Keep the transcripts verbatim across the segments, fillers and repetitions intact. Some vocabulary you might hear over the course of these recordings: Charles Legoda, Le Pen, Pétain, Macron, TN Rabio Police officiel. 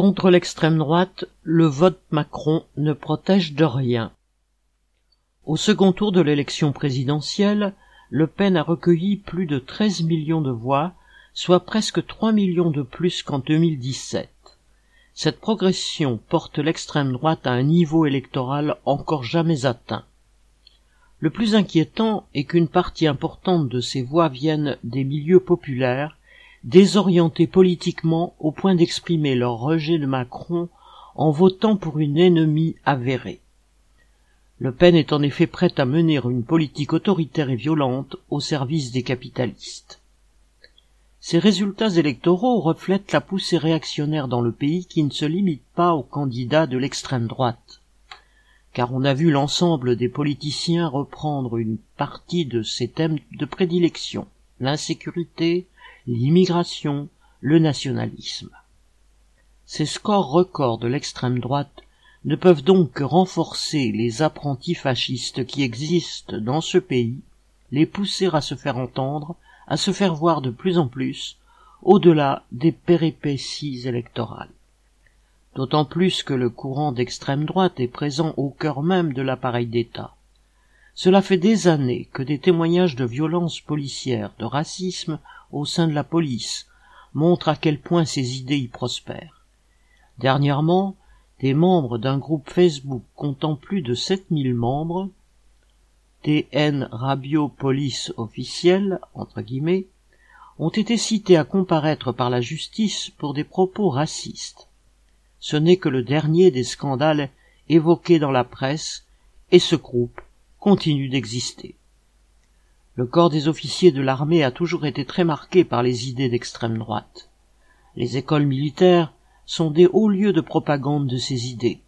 Contre l'extrême droite, le vote Macron ne protège de rien. Au second tour de l'élection présidentielle, Le Pen a recueilli plus de treize millions de voix, soit presque trois millions de plus qu'en deux mille dix-sept. Cette progression porte l'extrême droite à un niveau électoral encore jamais atteint. Le plus inquiétant est qu'une partie importante de ces voix viennent des milieux populaires, désorientés politiquement au point d'exprimer leur rejet de Macron en votant pour une ennemie avérée. Le Pen est en effet prête à mener une politique autoritaire et violente au service des capitalistes. Ces résultats électoraux reflètent la poussée réactionnaire dans le pays qui ne se limite pas aux candidats de l'extrême droite. Car on a vu l'ensemble des politiciens reprendre une partie de ces thèmes de prédilection, l'insécurité, l'immigration, le nationalisme. Ces scores records de l'extrême droite ne peuvent donc que renforcer les apprentis fascistes qui existent dans ce pays, les pousser à se faire entendre, à se faire voir de plus en plus, au-delà des péripéties électorales. D'autant plus que le courant d'extrême droite est présent au cœur même de l'appareil d'État. Cela fait des années que des témoignages de violences policières, de racisme au sein de la police, montrent à quel point ces idées y prospèrent. Dernièrement, des membres d'un groupe Facebook comptant plus de sept mille membres, T N Rabio Police officiel, entre guillemets, ont été cités à comparaître par la justice pour des propos racistes. Ce n'est que le dernier des scandales évoqués dans la presse, et ce groupe continue d'exister. Le corps des officiers de l'armée a toujours été très marqué par les idées d'extrême droite. Les écoles militaires sont des hauts lieux de propagande de ces idées.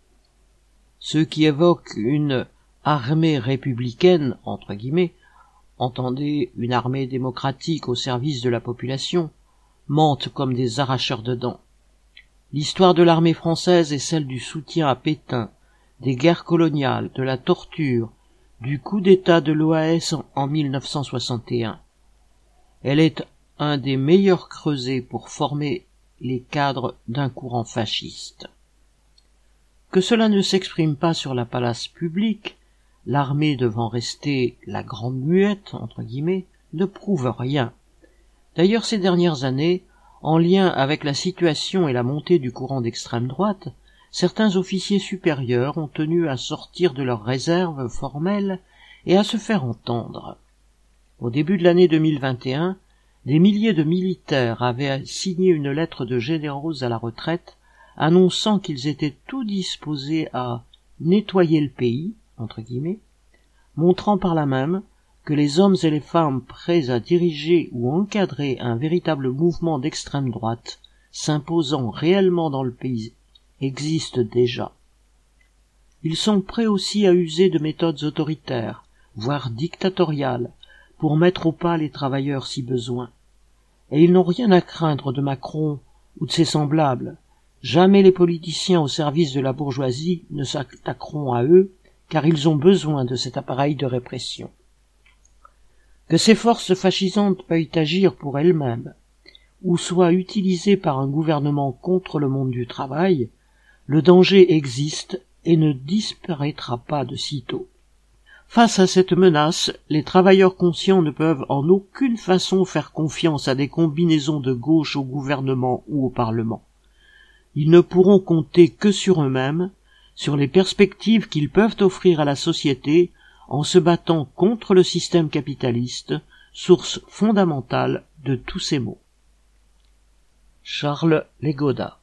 Ceux qui évoquent une « armée républicaine », entre guillemets, entendez une armée démocratique au service de la population, mentent comme des arracheurs de dents. L'histoire de l'armée française est celle du soutien à Pétain, des guerres coloniales, de la torture, du coup d'État de l'O A S en mille neuf cent soixante et un. Elle est un des meilleurs creusets pour former les cadres d'un courant fasciste. Que cela ne s'exprime pas sur la place publique, l'armée devant rester la grande muette, entre guillemets, ne prouve rien. D'ailleurs, ces dernières années, en lien avec la situation et la montée du courant d'extrême droite, certains officiers supérieurs ont tenu à sortir de leurs réserves formelles et à se faire entendre. Au début de l'année deux mille vingt et un, des milliers de militaires avaient signé une lettre de généraux à la retraite annonçant qu'ils étaient tout disposés à « nettoyer le pays », entre guillemets, montrant par là même que les hommes et les femmes prêts à diriger ou encadrer un véritable mouvement d'extrême droite s'imposant réellement dans le pays existent déjà. Ils sont prêts aussi à user de méthodes autoritaires, voire dictatoriales, pour mettre au pas les travailleurs si besoin. Et ils n'ont rien à craindre de Macron ou de ses semblables. Jamais les politiciens au service de la bourgeoisie ne s'attaqueront à eux, car ils ont besoin de cet appareil de répression. Que ces forces fascisantes veuillent agir pour elles-mêmes, ou soient utilisées par un gouvernement contre le monde du travail, le danger existe et ne disparaîtra pas de sitôt. Face à cette menace, les travailleurs conscients ne peuvent en aucune façon faire confiance à des combinaisons de gauche au gouvernement ou au Parlement. Ils ne pourront compter que sur eux-mêmes, sur les perspectives qu'ils peuvent offrir à la société, en se battant contre le système capitaliste, source fondamentale de tous ces maux. Charles Legoda.